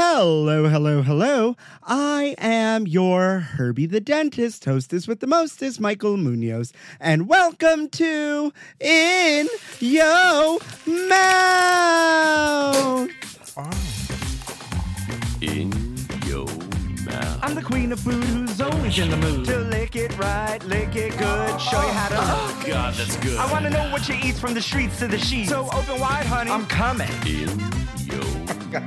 Hello, hello, hello. I am your Herbie the Dentist, hostess with the mostest, Michael Munoz, and welcome to In Yo Mouth. In Yo Mouth. I'm the queen of food who's always in the mood to lick it right, lick it good, show you how to Oh, God, that's good. I want to know what you eat from the streets to the sheets. So open wide, honey. I'm coming. In Yo Mouth. Got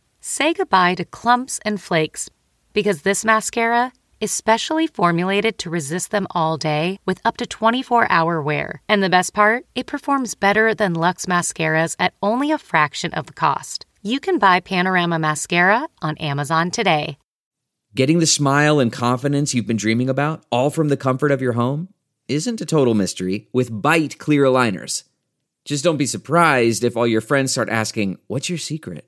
Say goodbye to clumps and flakes, because this mascara is specially formulated to resist them all day with up to 24-hour wear. And the best part? It performs better than Luxe mascaras at only a fraction of the cost. You can buy Panorama Mascara on Amazon today. Getting the smile and confidence you've been dreaming about, all from the comfort of your home, isn't a total mystery with Bite Clear Aligners. Just don't be surprised if all your friends start asking, what's your secret?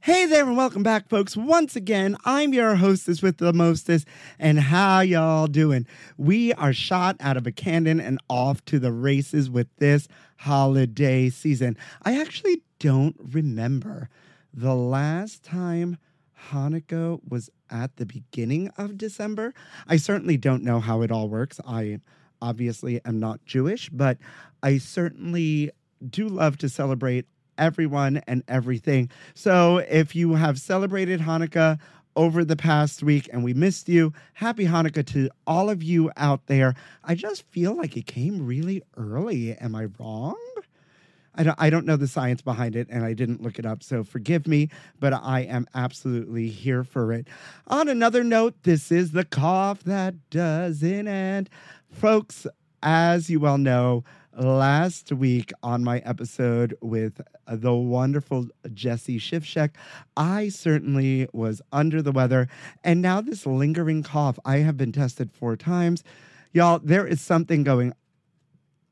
Hey there and welcome back, folks. Once again, I'm your hostess with the mostest, and how y'all doing? We are shot out of a cannon and off to the races with this holiday season. I actually don't remember the last time Hanukkah was at the beginning of December. I certainly don't know how it all works. I obviously am not Jewish, but I certainly do love to celebrate everyone and everything. So if you have celebrated Hanukkah over the past week and we missed you, happy Hanukkah to all of you out there. I just feel like it came really early. Am I wrong? I don't know the science behind it, and I didn't look it up, so forgive me, but I am absolutely here for it. On another note, this is the cough that doesn't end. Folks, as you well know, last week on my episode with the wonderful Jesse Shifshack, I certainly was under the weather. And now this lingering cough, I have been tested 4 times. Y'all, there is something going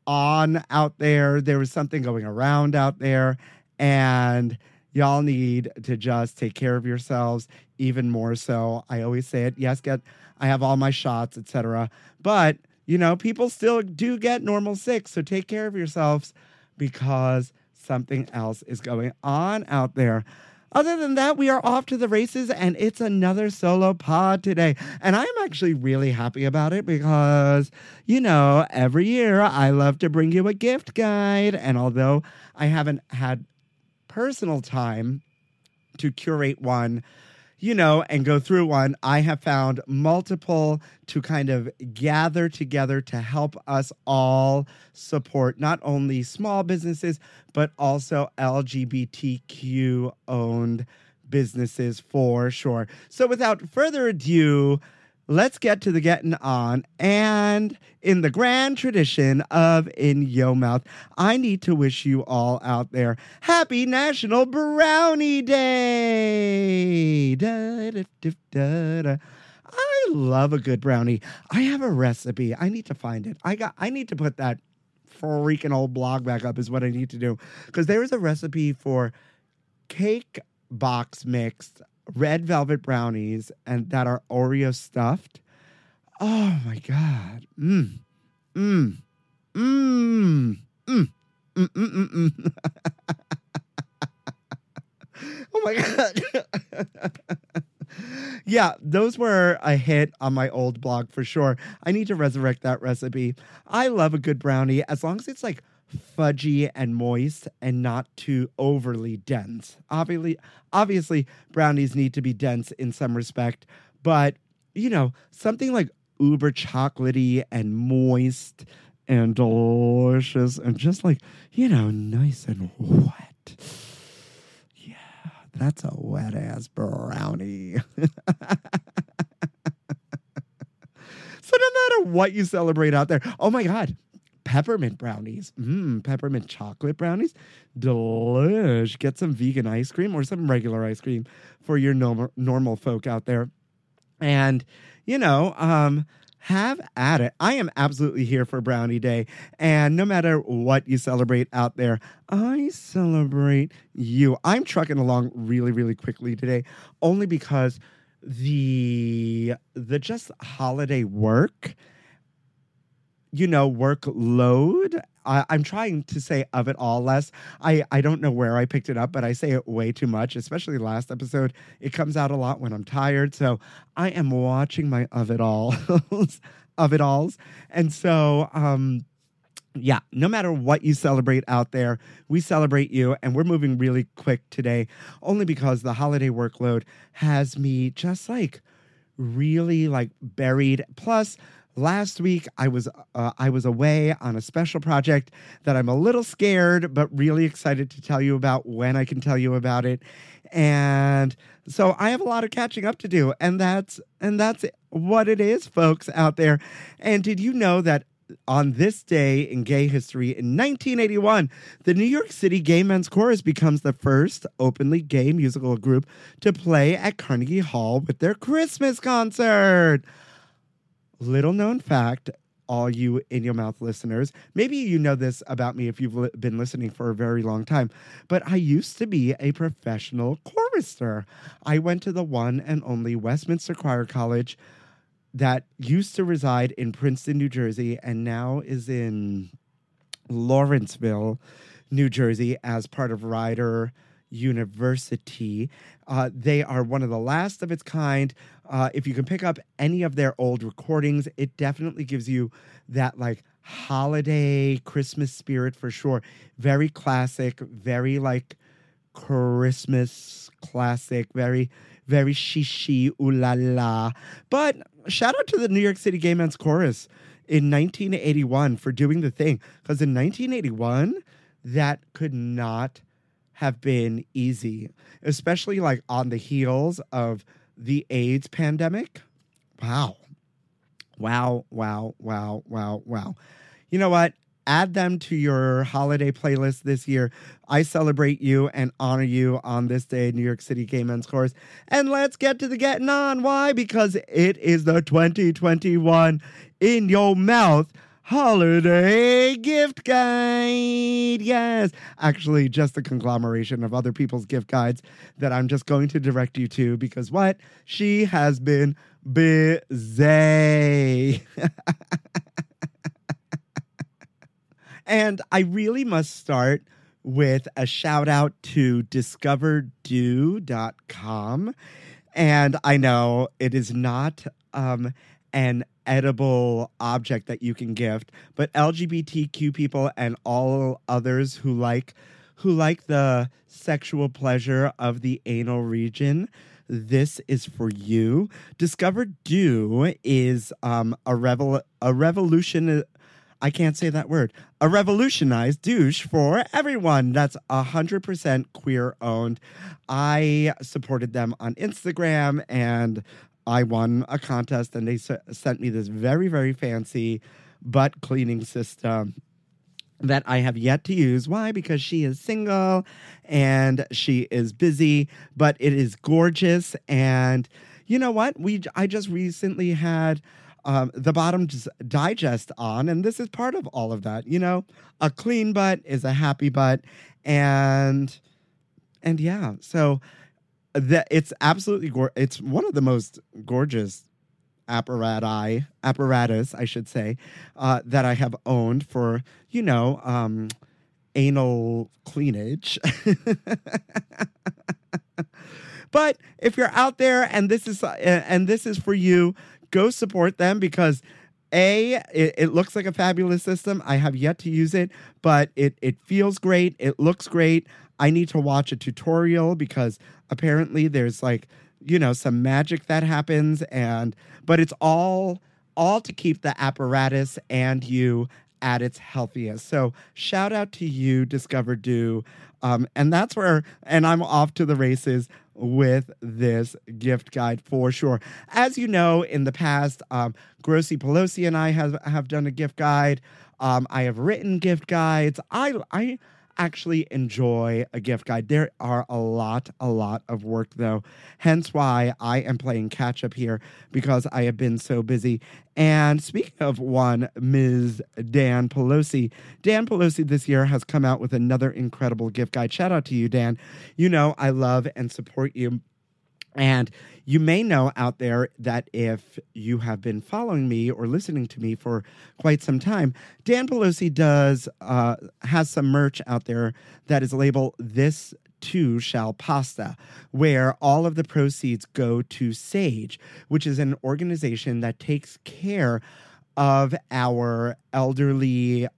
on out there. There is something going around out there. And y'all need to just take care of yourselves even more so. I always say it. Yes, I have all my shots, etc. But you know, people still do get normal sick, so take care of yourselves because something else is going on out there. Other than that, we are off to the races, and it's another solo pod today. And I'm actually really happy about it because, you know, every year I love to bring you a gift guide. And although I haven't had personal time to curate one, you know, and go through one, I have found multiple to kind of gather together to help us all support not only small businesses, but also LGBTQ-owned businesses for sure. So without further ado, let's get to the getting on. And in the grand tradition of In Yo Mouth, I need to wish you all out there happy National Brownie Day. Da, da, da, da, da. I love a good brownie. I have a recipe. I need to find it. I need to put that freaking old blog back up is what I need to do. Because there is a recipe for cake box mixed red velvet brownies and that are Oreo stuffed. Oh my God. Oh my God. Yeah, those were a hit on my old blog for sure. I need to resurrect that recipe. I love a good brownie as long as it's like fudgy and moist and not too overly dense. Obviously brownies need to be dense in some respect, but you know, something like uber chocolatey and moist and delicious and just like, you know, nice and wet. Yeah, that's a wet-ass brownie. So no matter what you celebrate out there, oh my God, peppermint brownies, peppermint chocolate brownies, delish. Get some vegan ice cream or some regular ice cream for your normal folk out there. And, you know, have at it. I am absolutely here for Brownie Day. And no matter what you celebrate out there, I celebrate you. I'm trucking along really, really quickly today, only because the just holiday work, you know, workload. I'm trying to say of it all less. I don't know where I picked it up, but I say it way too much, especially last episode. It comes out a lot when I'm tired. So I am watching my of it alls. And so, yeah, no matter what you celebrate out there, we celebrate you. And we're moving really quick today only because the holiday workload has me just like really like buried. Plus, last week, I was away on a special project that I'm a little scared, but really excited to tell you about when I can tell you about it. And so I have a lot of catching up to do. And that's what it is, folks, out there. And did you know that on this day in gay history in 1981, the New York City Gay Men's Chorus becomes the first openly gay musical group to play at Carnegie Hall with their Christmas concert? Little known fact, all you in your mouth listeners, maybe you know this about me if you've been listening for a very long time, but I used to be a professional chorister. I went to the one and only Westminster Choir College that used to reside in Princeton, New Jersey, and now is in Lawrenceville, New Jersey, as part of Rider University. They are one of the last of its kind. If you can pick up any of their old recordings, it definitely gives you that like holiday Christmas spirit for sure. Very classic, very like Christmas classic, very, very shishi, ooh la la. But shout out to the New York City Gay Men's Chorus in 1981 for doing the thing. Because in 1981, that could not have been easy, especially like on the heels of the AIDS pandemic. Wow. You know what? Add them to your holiday playlist this year. I celebrate you and honor you on this day, New York City Gay Men's Chorus. And let's get to the getting on. Why? Because it is the 2021 In Your Mouth Holiday Gift Guide, yes. Actually, just a conglomeration of other people's gift guides that I'm just going to direct you to because what? She has been busy. And I really must start with a shout out to discoverdo.com. And I know it is not an edible object that you can gift, but LGBTQ people and all others who like the sexual pleasure of the anal region, this is for you. Discover Do is a revolution. I can't say that word. A revolutionized douche for everyone. That's 100% queer owned. I supported them on Instagram and I won a contest and they sent me this very, very fancy butt cleaning system that I have yet to use. Why? Because she is single and she is busy, but it is gorgeous. And you know what? I just recently had the Bottoms Digest on, and this is part of all of that. You know, a clean butt is a happy butt. And yeah, so it's absolutely gorgeous. It's one of the most gorgeous apparatus, that I have owned for, you know, anal cleanage. But if you're out there and this is for you, go support them because it looks like a fabulous system. I have yet to use it, but it feels great. It looks great. I need to watch a tutorial because apparently there's like you know, some magic that happens. And but it's all to keep the apparatus and you at its healthiest. So shout out to you, Discover Do. And that's where, and I'm off to the races with this gift guide for sure. As you know, in the past, Grossi Pelosi and I have done a gift guide. I have written gift guides. I actually enjoy a gift guide. There are a lot of work though. Hence why I am playing catch up here because I have been so busy. And speaking of one, Ms. Dan Pelosi. Dan Pelosi this year has come out with another incredible gift guide. Shout out to you, Dan. You know I love and support you. And you may know out there that if you have been following me or listening to me for quite some time, Dan Pelosi has some merch out there that is labeled This Too Shall Pasta, where all of the proceeds go to SAGE, which is an organization that takes care of our elderly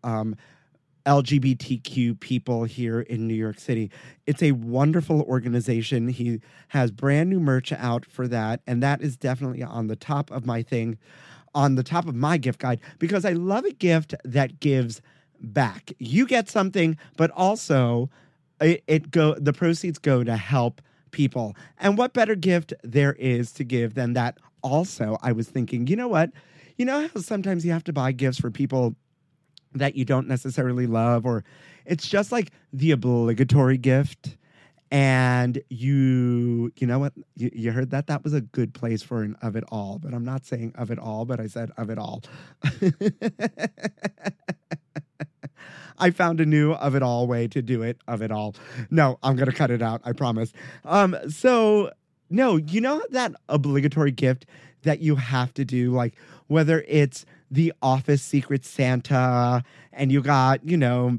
LGBTQ people here in New York City. It's a wonderful organization. He has brand new merch out for that. And that is definitely on the top of my thing, on the top of my gift guide, because I love a gift that gives back. You get something, but also the proceeds go to help people. And what better gift there is to give than that? Also, I was thinking, you know what? You know how sometimes you have to buy gifts for people that you don't necessarily love, or it's just like the obligatory gift. And you know what? You heard that? That was a good place for an of it all, but I'm not saying of it all, but I said of it all. I found a new of it all way to do it, of it all. No, I'm going to cut it out. I promise. No, you know that obligatory gift that you have to do, like whether it's The Office Secret Santa, and you got, you know,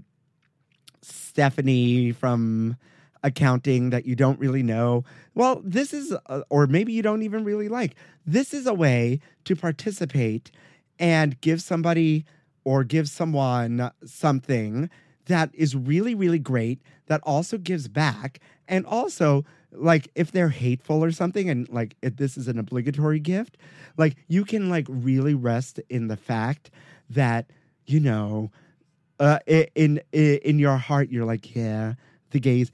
Stephanie from accounting that you don't really know. Well, this is, or maybe you don't even really like, this is a way to participate and give somebody or give someone something that is really, really great, that also gives back. And also, like, if they're hateful or something, and, like, if this is an obligatory gift, like, you can, like, really rest in the fact that, you know, in your heart, you're like, yeah, the gays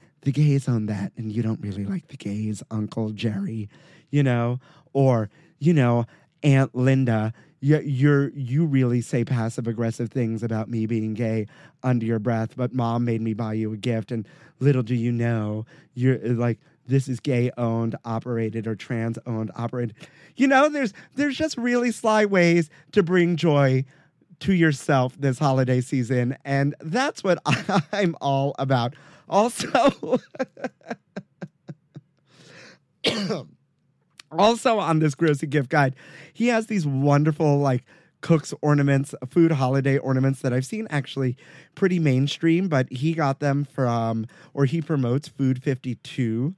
on that, and you don't really like the gays, Uncle Jerry, you know, or, you know, Aunt Linda, you really say passive-aggressive things about me being gay under your breath, but Mom made me buy you a gift, and little do you know, you're, like, this is gay-owned, operated, or trans-owned, operated. You know, there's just really sly ways to bring joy to yourself this holiday season, and that's what I'm all about. Also on this Grossi gift guide, he has these wonderful, like, cook's ornaments, food holiday ornaments that I've seen actually pretty mainstream, but he got them from, or he promotes Food 52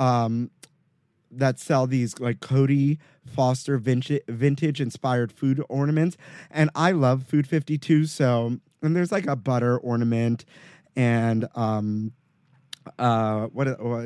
that sell these like Cody Foster vintage inspired food ornaments. And I love Food 52. So, and there's like a butter ornament and a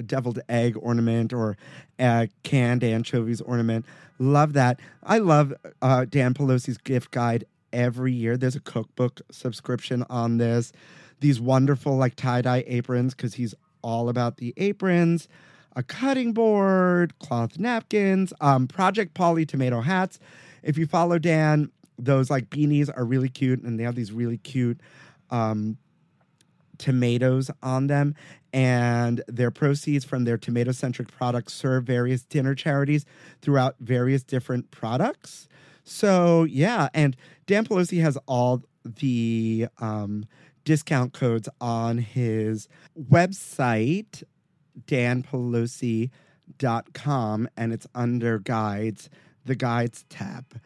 deviled egg ornament or a canned anchovies ornament. Love that. I love Dan Pelosi's gift guide every year. There's a cookbook subscription on this. These wonderful like tie-dye aprons because he's all about the aprons. A cutting board, cloth napkins, Project Poly tomato hats. If you follow Dan, those like beanies are really cute and they have these really cute tomatoes on them, and their proceeds from their tomato-centric products serve various dinner charities throughout various different products. So, yeah, and Dan Pelosi has all the discount codes on his website, danpelosi.com, and it's under guides, the guides tab.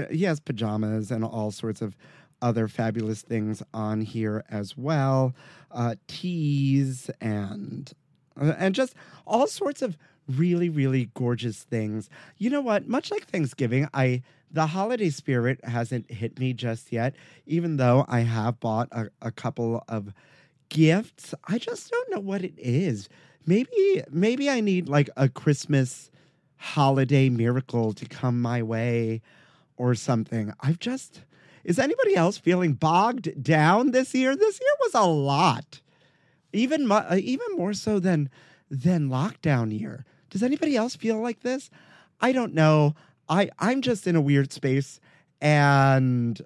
He has pajamas and all sorts of other fabulous things on here as well, teas and just all sorts of really, really gorgeous things. You know what? Much like Thanksgiving, the holiday spirit hasn't hit me just yet, even though I have bought a couple of gifts. I just don't know what it is. Maybe I need like a Christmas holiday miracle to come my way or something. Is anybody else feeling bogged down this year? This year was a lot, even more so than lockdown year. Does anybody else feel like this? I don't know. I'm just in a weird space, and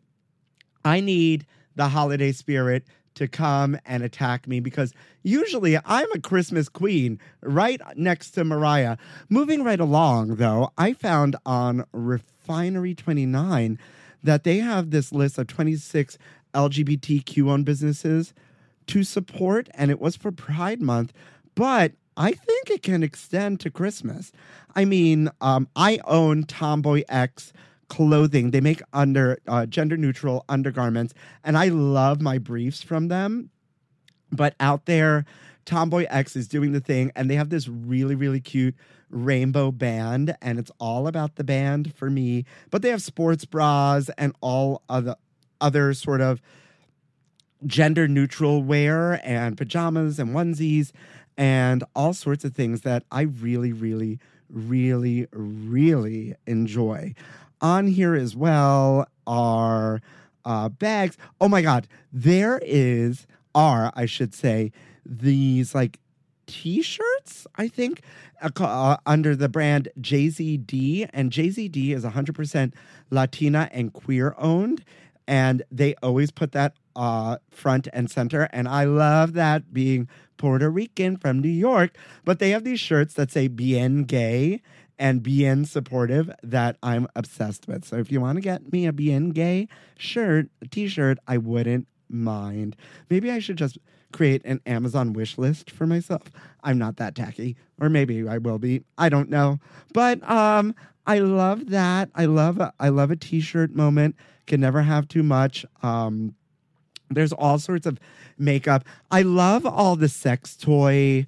I need the holiday spirit to come and attack me, because usually I'm a Christmas queen right next to Mariah. Moving right along, though, I found on Refinery 29 that they have this list of 26 LGBTQ-owned businesses to support, and it was for Pride Month, but I think it can extend to Christmas. I mean, I own Tomboy X clothing. They make gender-neutral undergarments, and I love my briefs from them. But out there, Tomboy X is doing the thing, and they have this really, really cute rainbow band, and it's all about the band for me. But they have sports bras and all other sort of gender-neutral wear and pajamas and onesies and all sorts of things that I really, really, really, really enjoy. On here as well are bags. Oh, my God. There are these, like, T-shirts, I think, under the brand JZD. And JZD is 100% Latina and queer-owned. And they always put that front and center. And I love that, being Puerto Rican from New York. But they have these shirts that say Bien Gay and Bien Supportive that I'm obsessed with. So if you want to get me a Bien Gay T-shirt, I wouldn't mind. Maybe I should just create an Amazon wish list for myself. I'm not that tacky. Or maybe I will be. I don't know. But I love that. I love a T-shirt moment. Can never have too much. There's all sorts of makeup. I love all the sex toy,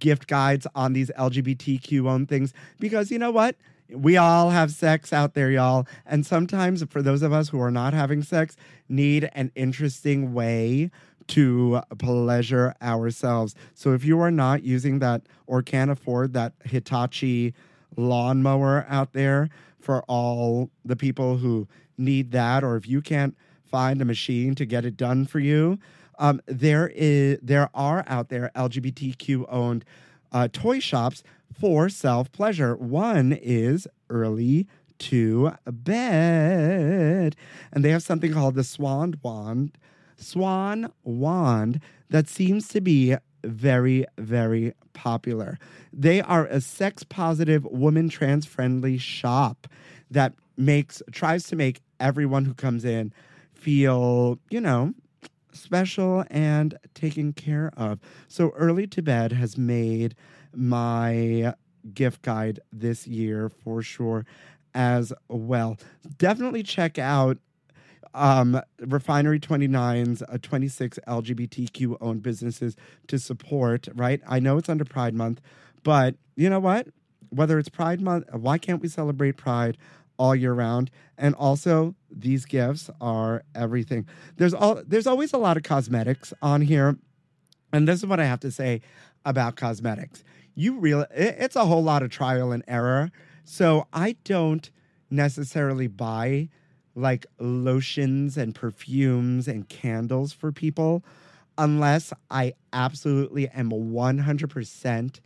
gift guides on these LGBTQ-owned things, because you know what? We all have sex out there, y'all. And sometimes for those of us who are not having sex, need an interesting way to pleasure ourselves. So if you are not using that or can't afford that Hitachi lawnmower out there for all the people who need that, or if you can't find a machine to get it done for you, there are out there LGBTQ-owned toy shops for self-pleasure. One is Early to Bed, and they have something called the Swan Wand that seems to be very, very popular. They are a sex-positive, woman trans-friendly shop that tries to make everyone who comes in feel, special and taken care of. So Early to Bed has made my gift guide this year for sure as well. Definitely check out Refinery 29's 26 LGBTQ-owned businesses to support, right? I know it's under Pride Month, but you know what? Whether it's Pride Month, why can't we celebrate Pride all year round? And also, these gifts are everything. There's always a lot of cosmetics on here. And this is what I have to say about cosmetics. It's a whole lot of trial and error. So I don't necessarily buy like lotions and perfumes and candles for people unless I absolutely am 100%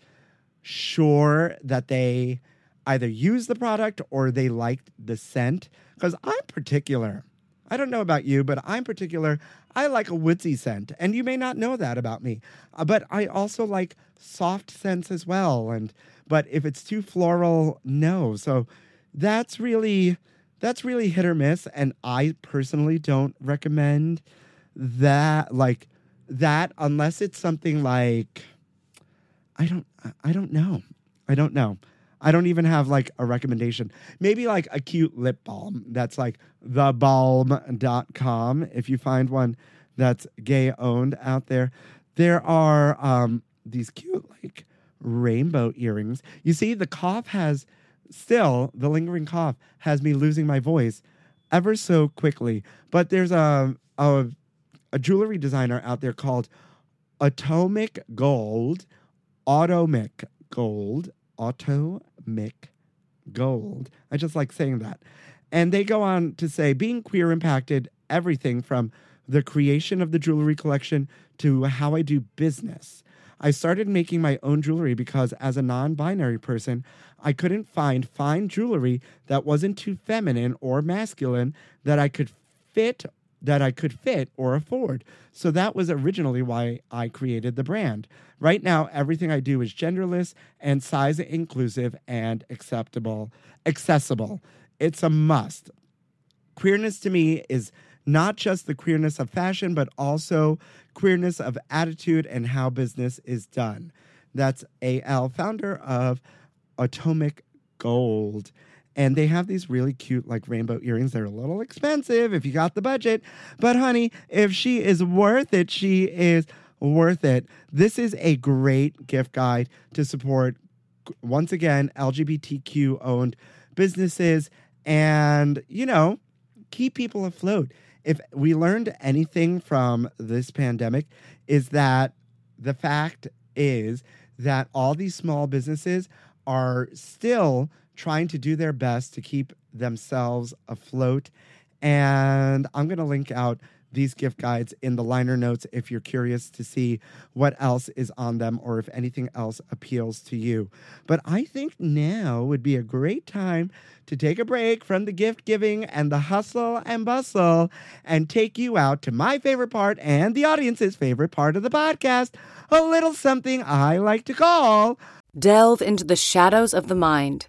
sure that they either use the product or they liked the scent, because I'm particular. I don't know about you, but I'm particular. I like a woodsy scent, and you may not know that about me, but I also like soft scents as well. But if it's too floral, no. So that's really hit or miss, and I personally don't recommend that like that unless it's something like I don't know. I don't even have, like, a recommendation. Maybe, like, a cute lip balm that's, like, thebalm.com if you find one that's gay-owned out there. There are these cute, like, rainbow earrings. You see, the lingering cough has me losing my voice ever so quickly. But there's a jewelry designer out there called Atomic Gold, Atomic Gold, Atomic Gold. I just like saying that. And they go on to say, being queer impacted everything from the creation of the jewelry collection to how I do business. I started making my own jewelry because as a non-binary person, I couldn't find fine jewelry that wasn't too feminine or masculine that I could fit or afford. So that was originally why I created the brand. Right now, everything I do is genderless and size inclusive and accessible. It's a must. Queerness to me is not just the queerness of fashion, but also queerness of attitude and how business is done. That's A.L., founder of Atomic Gold. And they have these really cute, like, rainbow earrings. They're a little expensive if you got the budget. But, honey, if she is worth it, she is worth it. This is a great gift guide to support, once again, LGBTQ-owned businesses and, you know, keep people afloat. If we learned anything from this pandemic is that the fact is that all these small businesses are still trying to do their best to keep themselves afloat. And I'm going to link out these gift guides in the liner notes if you're curious to see what else is on them or if anything else appeals to you. But I think now would be a great time to take a break from the gift giving and the hustle and bustle and take you out to my favorite part and the audience's favorite part of the podcast, a little something I like to call... Delve into the shadows of the mind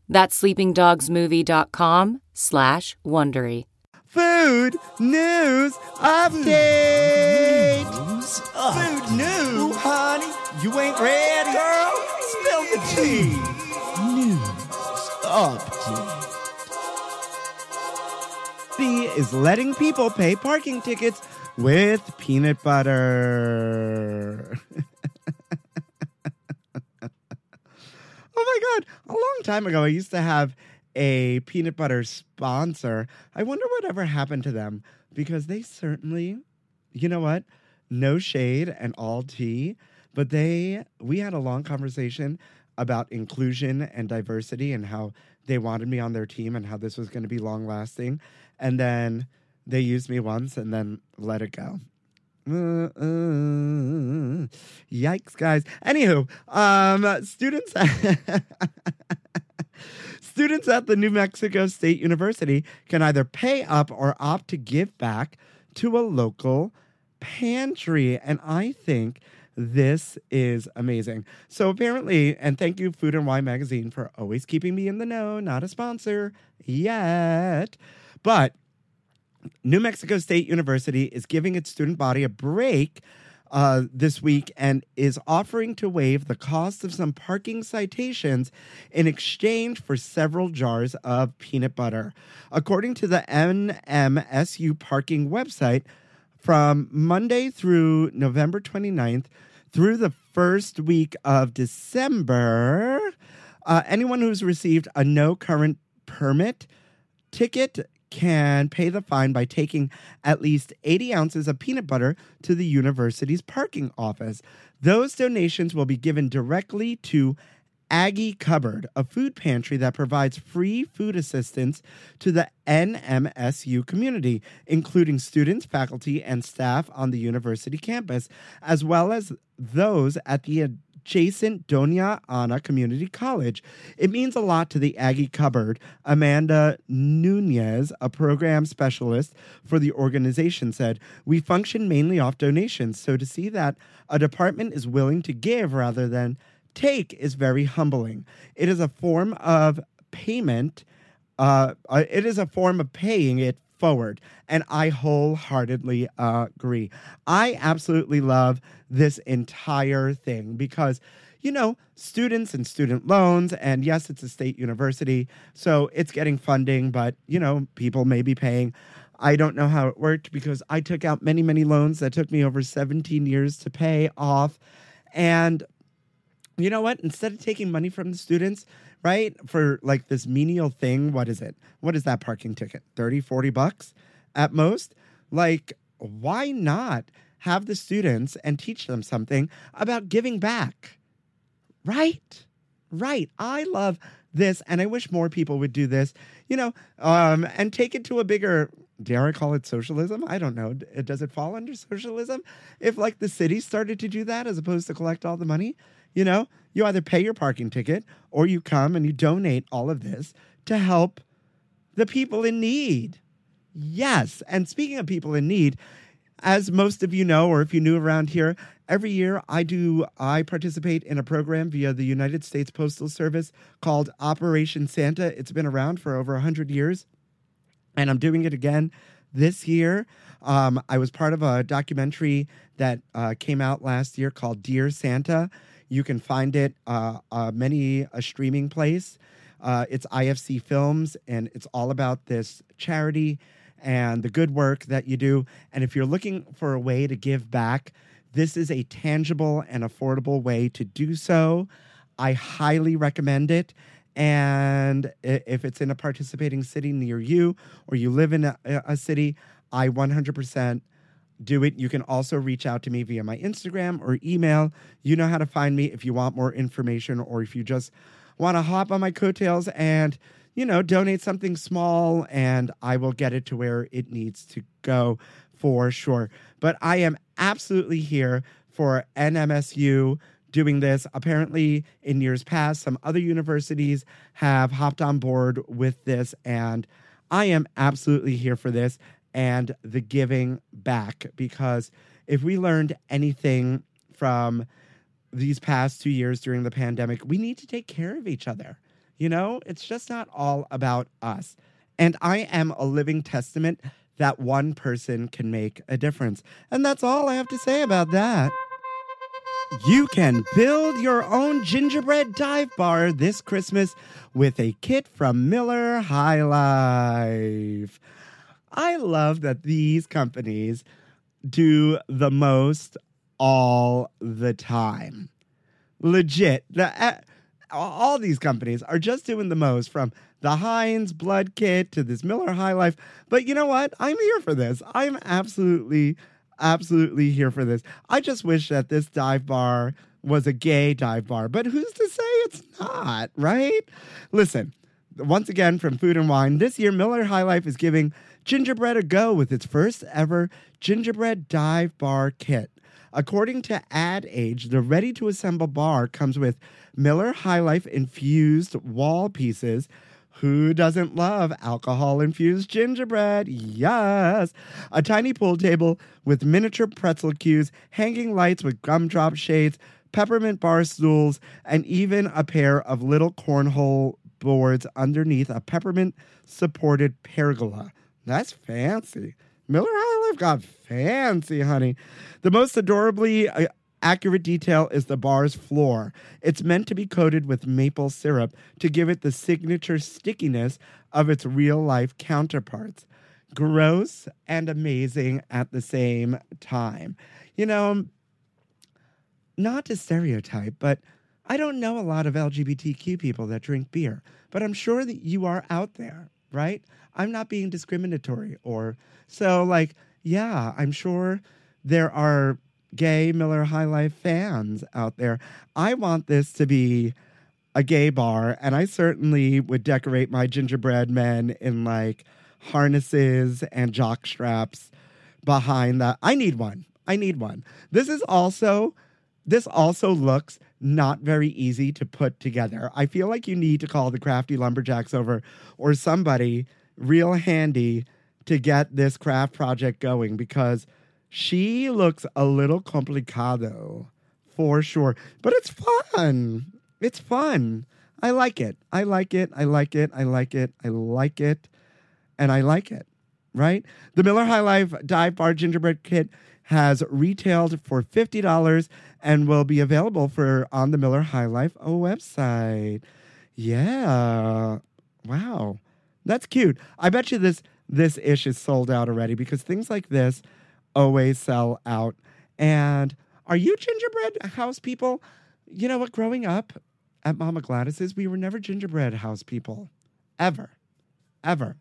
That's sleepingdogsmovie.com/Wondery. Food news update. Food news. Ooh, honey, you ain't ready, girl. Spill the tea. News update. B is letting people pay parking tickets with peanut butter. Oh my God, a long time ago, I used to have a peanut butter sponsor. I wonder whatever happened to them because they certainly, you know what, no shade and all tea, but we had a long conversation about inclusion and diversity and how they wanted me on their team and how this was going to be long lasting. And then they used me once and then let it go. Yikes, guys. Anywho, students at the New Mexico State University can either pay up or opt to give back to a local pantry. And I think this is amazing. So apparently, and thank you, Food and Wine Magazine, for always keeping me in the know. Not a sponsor yet, but New Mexico State University is giving its student body a break this week and is offering to waive the cost of some parking citations in exchange for several jars of peanut butter. According to the NMSU parking website, from Monday through November 29th through the first week of December, anyone who's received a no current permit ticket can pay the fine by taking at least 80 ounces of peanut butter to the university's parking office. Those donations will be given directly to Aggie Cupboard, a food pantry that provides free food assistance to the NMSU community, including students, faculty, and staff on the university campus, as well as those at the adjacent Dona Ana Community College. It means a lot to the Aggie Cupboard. Amanda Nunez, a program specialist for the organization, said, "We function mainly off donations, so to see that a department is willing to give rather than take is very humbling. It is a form of paying it forward. And I wholeheartedly agree. I absolutely love this entire thing because, you know, students and student loans, and yes, it's a state university, so it's getting funding, but, you know, people may be paying. I don't know how it worked because I took out many, many loans that took me over 17 years to pay off. And you know what? Instead of taking money from the students, right, for like this menial thing, what is it? What is that parking ticket? $30, $40 at most? Like, why not have the students and teach them something about giving back? Right? Right. I love this, and I wish more people would do this, you know, and take it to a bigger, dare I call it socialism? I don't know. Does it fall under socialism? If, like, the city started to do that as opposed to collect all the money, you know, you either pay your parking ticket or you come and you donate all of this to help the people in need. Yes. And speaking of people in need, as most of you know, or if you're new around here, every year I participate in a program via the United States Postal Service called Operation Santa. It's been around for over 100 years, and I'm doing it again this year. I was part of a documentary that came out last year called Dear Santa. You can find it many a streaming place. It's IFC Films, and it's all about this charity and the good work that you do. And if you're looking for a way to give back, this is a tangible and affordable way to do so. I highly recommend it. And if it's in a participating city near you, or you live in a city, I 100% do it. You can also reach out to me via my Instagram or email. You know how to find me if you want more information, or if you just want to hop on my coattails and, you know, donate something small, and I will get it to where it needs to go for sure. But I am absolutely here for NMSU doing this. Apparently, in years past, some other universities have hopped on board with this, and I am absolutely here for this and the giving back, because if we learned anything from these past 2 years during the pandemic, we need to take care of each other. You know, it's just not all about us. And I am a living testament that one person can make a difference. And that's all I have to say about that. You can build your own gingerbread dive bar this Christmas with a kit from Miller High Life. I love that these companies do the most all the time. Legit. All these companies are just doing the most, from the Heinz Blood Kit to this Miller High Life. But you know what? I'm here for this. I'm absolutely, absolutely here for this. I just wish that this dive bar was a gay dive bar, but who's to say it's not, right? Listen, once again from Food and Wine, this year Miller High Life is giving gingerbread a go with its first ever gingerbread dive bar kit. According to Ad Age, the ready-to-assemble bar comes with Miller High Life infused wall pieces. Who doesn't love alcohol-infused gingerbread? Yes! A tiny pool table with miniature pretzel cues, hanging lights with gumdrop shades, peppermint bar stools, and even a pair of little cornhole boards underneath a peppermint-supported pergola. That's fancy. Miller High Life got fancy, honey. The most adorably accurate detail is the bar's floor. It's meant to be coated with maple syrup to give it the signature stickiness of its real-life counterparts. Gross and amazing at the same time. You know, not to stereotype, but I don't know a lot of LGBTQ people that drink beer, but I'm sure that you are out there, right? I'm not being discriminatory or so, like, yeah, I'm sure there are gay Miller High Life fans out there. I want this to be a gay bar, and I certainly would decorate my gingerbread men in, like, harnesses and jock straps behind that. I need one. I need one. This also looks not very easy to put together. I feel like you need to call the crafty lumberjacks over, or somebody real handy, to get this craft project going, because she looks a little complicado for sure. But it's fun. It's fun. I like it. I like it. I like it. I like it. I like it. And I like it. right? The Miller High Life Dive Bar Gingerbread Kit has retailed for $50 and will be available for on the Miller High Life website. Yeah. Wow. That's cute. I bet you this ish is sold out already because things like this always sell out. And are you gingerbread house people? You know what? Growing up at Mama Gladys's, we were never gingerbread house people. Ever. Ever.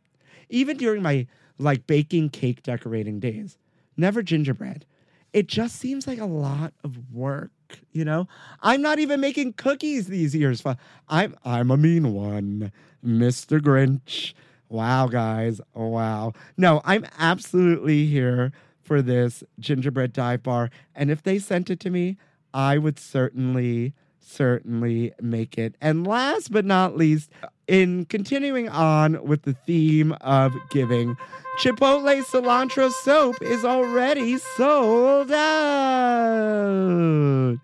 Even during my, like, baking cake decorating days. Never gingerbread. It just seems like a lot of work, you know? I'm not even making cookies these years. I'm a mean one, Mr. Grinch. Wow, guys. Wow. No, I'm absolutely here for this gingerbread dive bar. And if they sent it to me, I would certainly make it. And last but not least, in continuing on with the theme of giving, Chipotle cilantro soap is already sold out.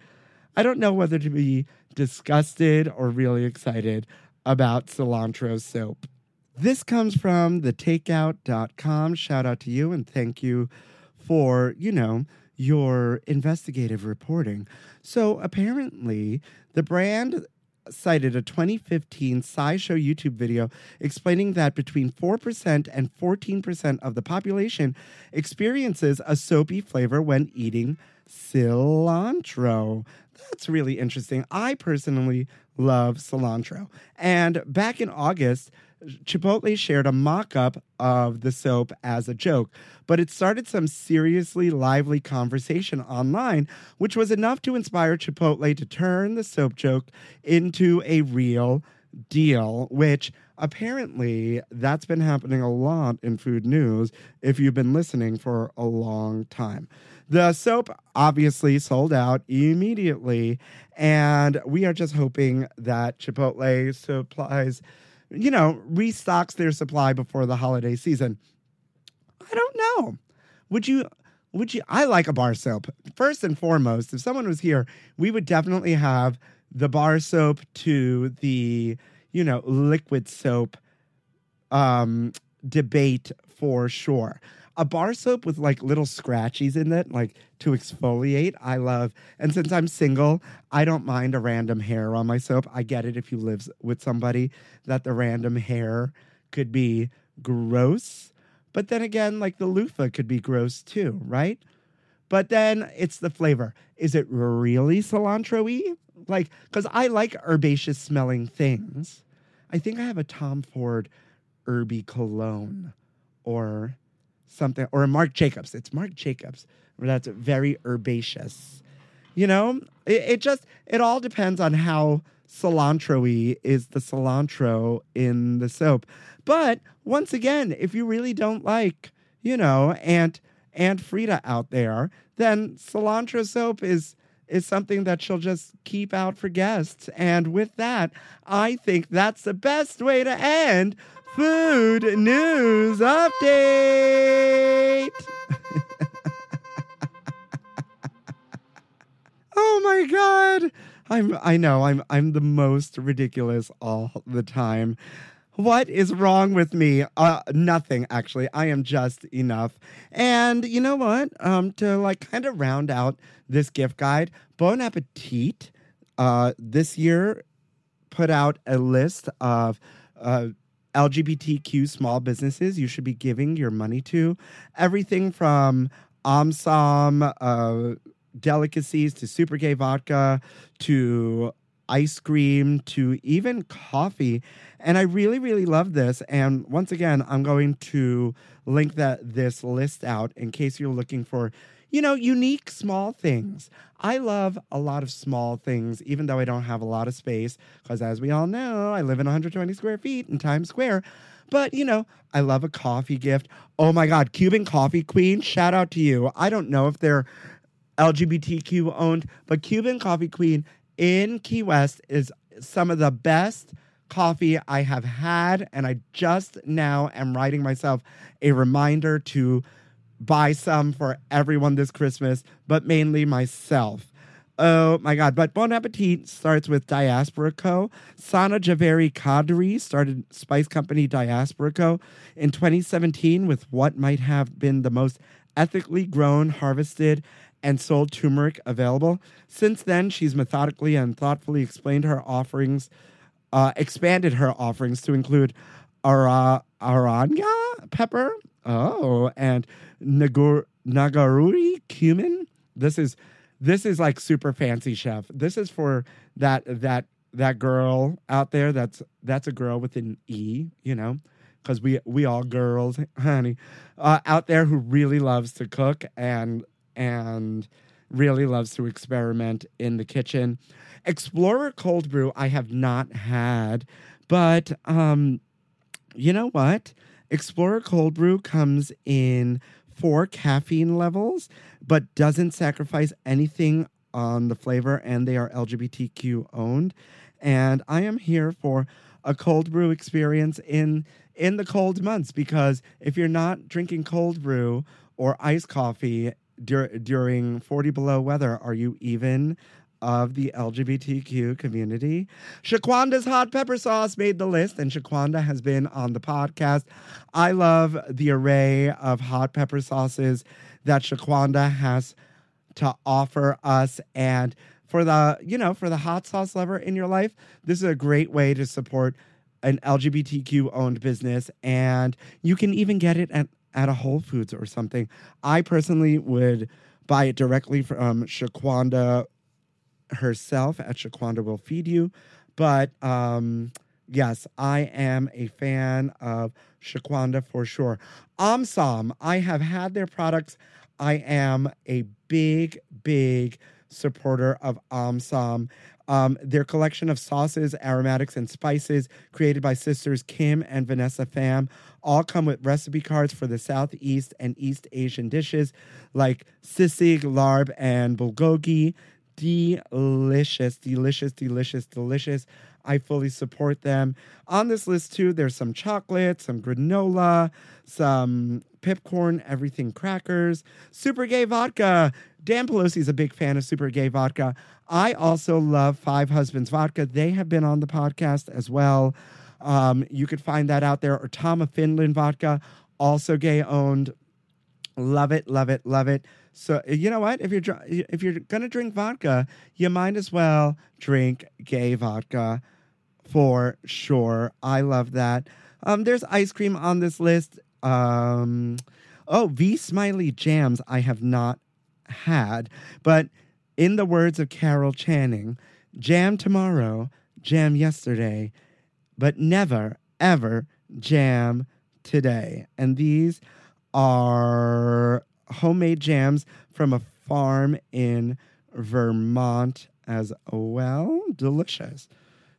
I don't know whether to be disgusted or really excited about cilantro soap. This comes from thetakeout.com. Shout out to you and thank you for, you know, your investigative reporting. So apparently, the brand cited a 2015 SciShow YouTube video explaining that between 4% and 14% of the population experiences a soapy flavor when eating cilantro. That's really interesting. I personally love cilantro. And back in August, Chipotle shared a mock-up of the soap as a joke, but it started some seriously lively conversation online, which was enough to inspire Chipotle to turn the soap joke into a real deal, which apparently that's been happening a lot in food news if you've been listening for a long time. The soap obviously sold out immediately, and we are just hoping that Chipotle supplies, you know, restocks their supply before the holiday season. I don't know. Would you, I like a bar soap. First and foremost, if someone was here, we would definitely have the bar soap to the, you know, liquid soap debate for sure. A bar soap with, like, little scratchies in it, like, to exfoliate, I love. And since I'm single, I don't mind a random hair on my soap. I get it if you live with somebody that the random hair could be gross. But then again, like, the loofah could be gross too, right? But then it's the flavor. Is it really cilantro-y? Like, because I like herbaceous-smelling things. I think I have a Tom Ford herby cologne or something, or Marc Jacobs. It's Marc Jacobs. That's very herbaceous. You know, it all depends on how cilantro-y is the cilantro in the soap. But once again, if you really don't like, you know, Aunt Frida out there, then cilantro soap is something that she'll just keep out for guests. And with that, I think that's the best way to end Food News Update! Oh my God! I know, I'm the most ridiculous all the time. What is wrong with me? Nothing, actually. I am just enough. And you know what? To, like, kind of round out this gift guide, Bon Appetit this year put out a list of LGBTQ small businesses you should be giving your money to. Everything from Ômsom delicacies to super gay vodka to ice cream to even coffee. And I really, really love this. And once again, I'm going to link this list out in case you're looking for, you know, unique small things. I love a lot of small things, even though I don't have a lot of space, because as we all know, I live in 120 square feet in Times Square. But, you know, I love a coffee gift. Oh, my God, Cuban Coffee Queen, shout out to you. I don't know if they're LGBTQ-owned, but Cuban Coffee Queen in Key West is some of the best coffee I have had, and I just now am writing myself a reminder to buy some for everyone this Christmas, but mainly myself. Oh, my God. But Bon Appetit starts with Diaspora Co. Sana Javeri Kadri started spice company Diaspora Co. in 2017 with what might have been the most ethically grown, harvested, and sold turmeric available. Since then, she's methodically and thoughtfully expanded her offerings to include Aranya pepper, and Nagaruri cumin. This is like super fancy, chef. This is for that girl out there. That's a girl with an E, you know, because we all girls, honey, out there who really loves to cook and really loves to experiment in the kitchen. Explorer Cold Brew I have not had, but you know what? Explorer Cold Brew comes in 4 caffeine levels, but doesn't sacrifice anything on the flavor, and they are LGBTQ owned. And I am here for a cold brew experience in the cold months, because if you're not drinking cold brew or iced coffee during 40 below weather, are you even of the LGBTQ community? Shaquanda's hot pepper sauce made the list, and Shaquanda has been on the podcast. I love the array of hot pepper sauces that Shaquanda has to offer us. And for the hot sauce lover in your life, this is a great way to support an LGBTQ owned business. And you can even get it at a Whole Foods or something. I personally would buy it directly from Shaquanda herself at Shaquanda Will Feed You. But yes, I am a fan of Shaquanda for sure. Ômsom, I have had their products. I am a big, big supporter of Ômsom. Their collection of sauces, aromatics, and spices created by sisters Kim and Vanessa Pham all come with recipe cards for the Southeast and East Asian dishes like sisig, larb, and bulgogi. Delicious, delicious, delicious, delicious. I fully support them. On this list, too, there's some chocolate, some granola, some pipcorn, everything crackers, Super Gay Vodka. Dan Pelosi is a big fan of Super Gay Vodka. I also love Five Husbands Vodka. They have been on the podcast as well. You could find that out there. Or Tama Finland Vodka, also gay-owned. Love it, love it, love it. So you know what? If you're gonna drink vodka, you might as well drink gay vodka, for sure. I love that. There's ice cream on this list. V Smiley Jams I have not had, but in the words of Carol Channing, jam tomorrow, jam yesterday, but never ever jam today. And these are homemade jams from a farm in Vermont as well. Delicious.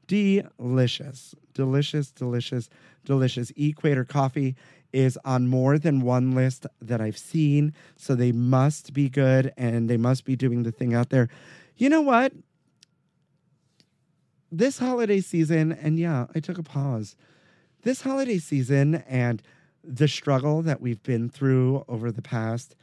Delicious. Delicious, delicious, delicious. Equator Coffee is on more than one list that I've seen, so they must be good and they must be doing the thing out there. You know what? This holiday season, and yeah, I took a pause. This holiday season and the struggle that we've been through over the past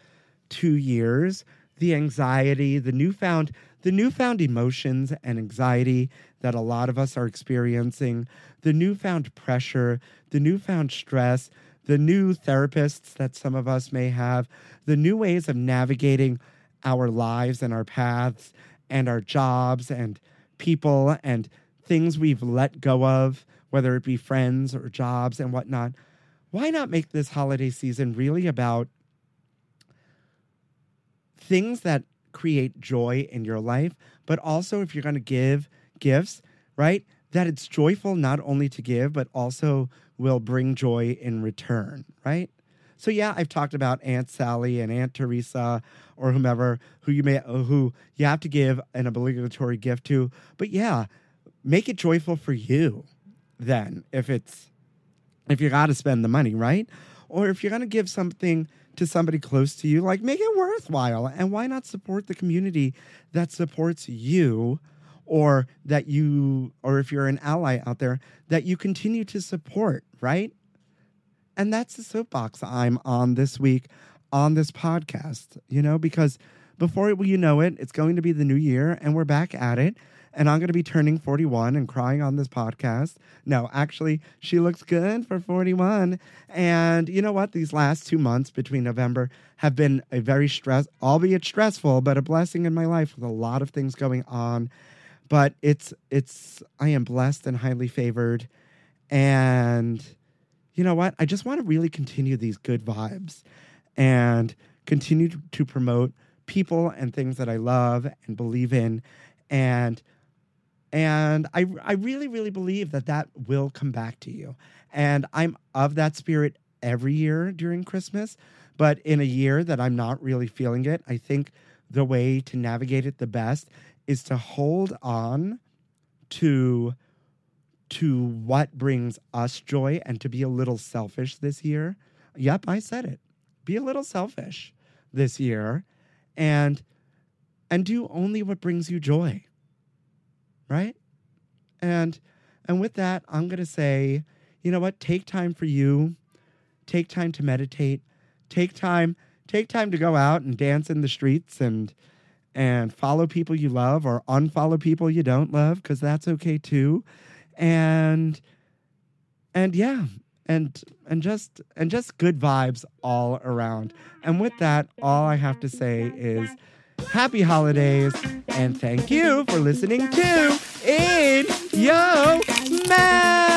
2 years, the anxiety, the newfound emotions and anxiety that a lot of us are experiencing, the newfound pressure, the newfound stress, the new therapists that some of us may have, the new ways of navigating our lives and our paths and our jobs and people and things we've let go of, whether it be friends or jobs and whatnot. Why not make this holiday season really about things that create joy in your life, but also if you're going to give gifts, right? That it's joyful not only to give, but also will bring joy in return, right? So yeah, I've talked about Aunt Sally and Aunt Teresa or whomever who you have to give an obligatory gift to, but yeah, make it joyful for you then if you got to spend the money, right? Or if you're going to give something to somebody close to you, like make it worthwhile. And why not support the community that supports you or if you're an ally out there, that you continue to support, right? And that's the soapbox I'm on this week on this podcast, you know, because before you know it, it's going to be the new year and we're back at it. And I'm going to be turning 41 and crying on this podcast. No, actually, she looks good for 41. And you know what? These last 2 months between November have been a very albeit stressful, but a blessing in my life with a lot of things going on. But I am blessed and highly favored. And you know what? I just want to really continue these good vibes and continue to promote people and things that I love and believe in. And I really, really believe that will come back to you. And I'm of that spirit every year during Christmas. But in a year that I'm not really feeling it, I think the way to navigate it the best is to hold on to what brings us joy and to be a little selfish this year. Yep, I said it. Be a little selfish this year and do only what brings you joy. Right? And with that, I'm going to say, you know what? Take time for you. Take time to meditate. Take time to go out and dance in the streets and follow people you love or unfollow people you don't love, because that's okay too. And just good vibes all around. And with that, all I have to say is happy holidays, and thank you for listening to In Yo Mouth.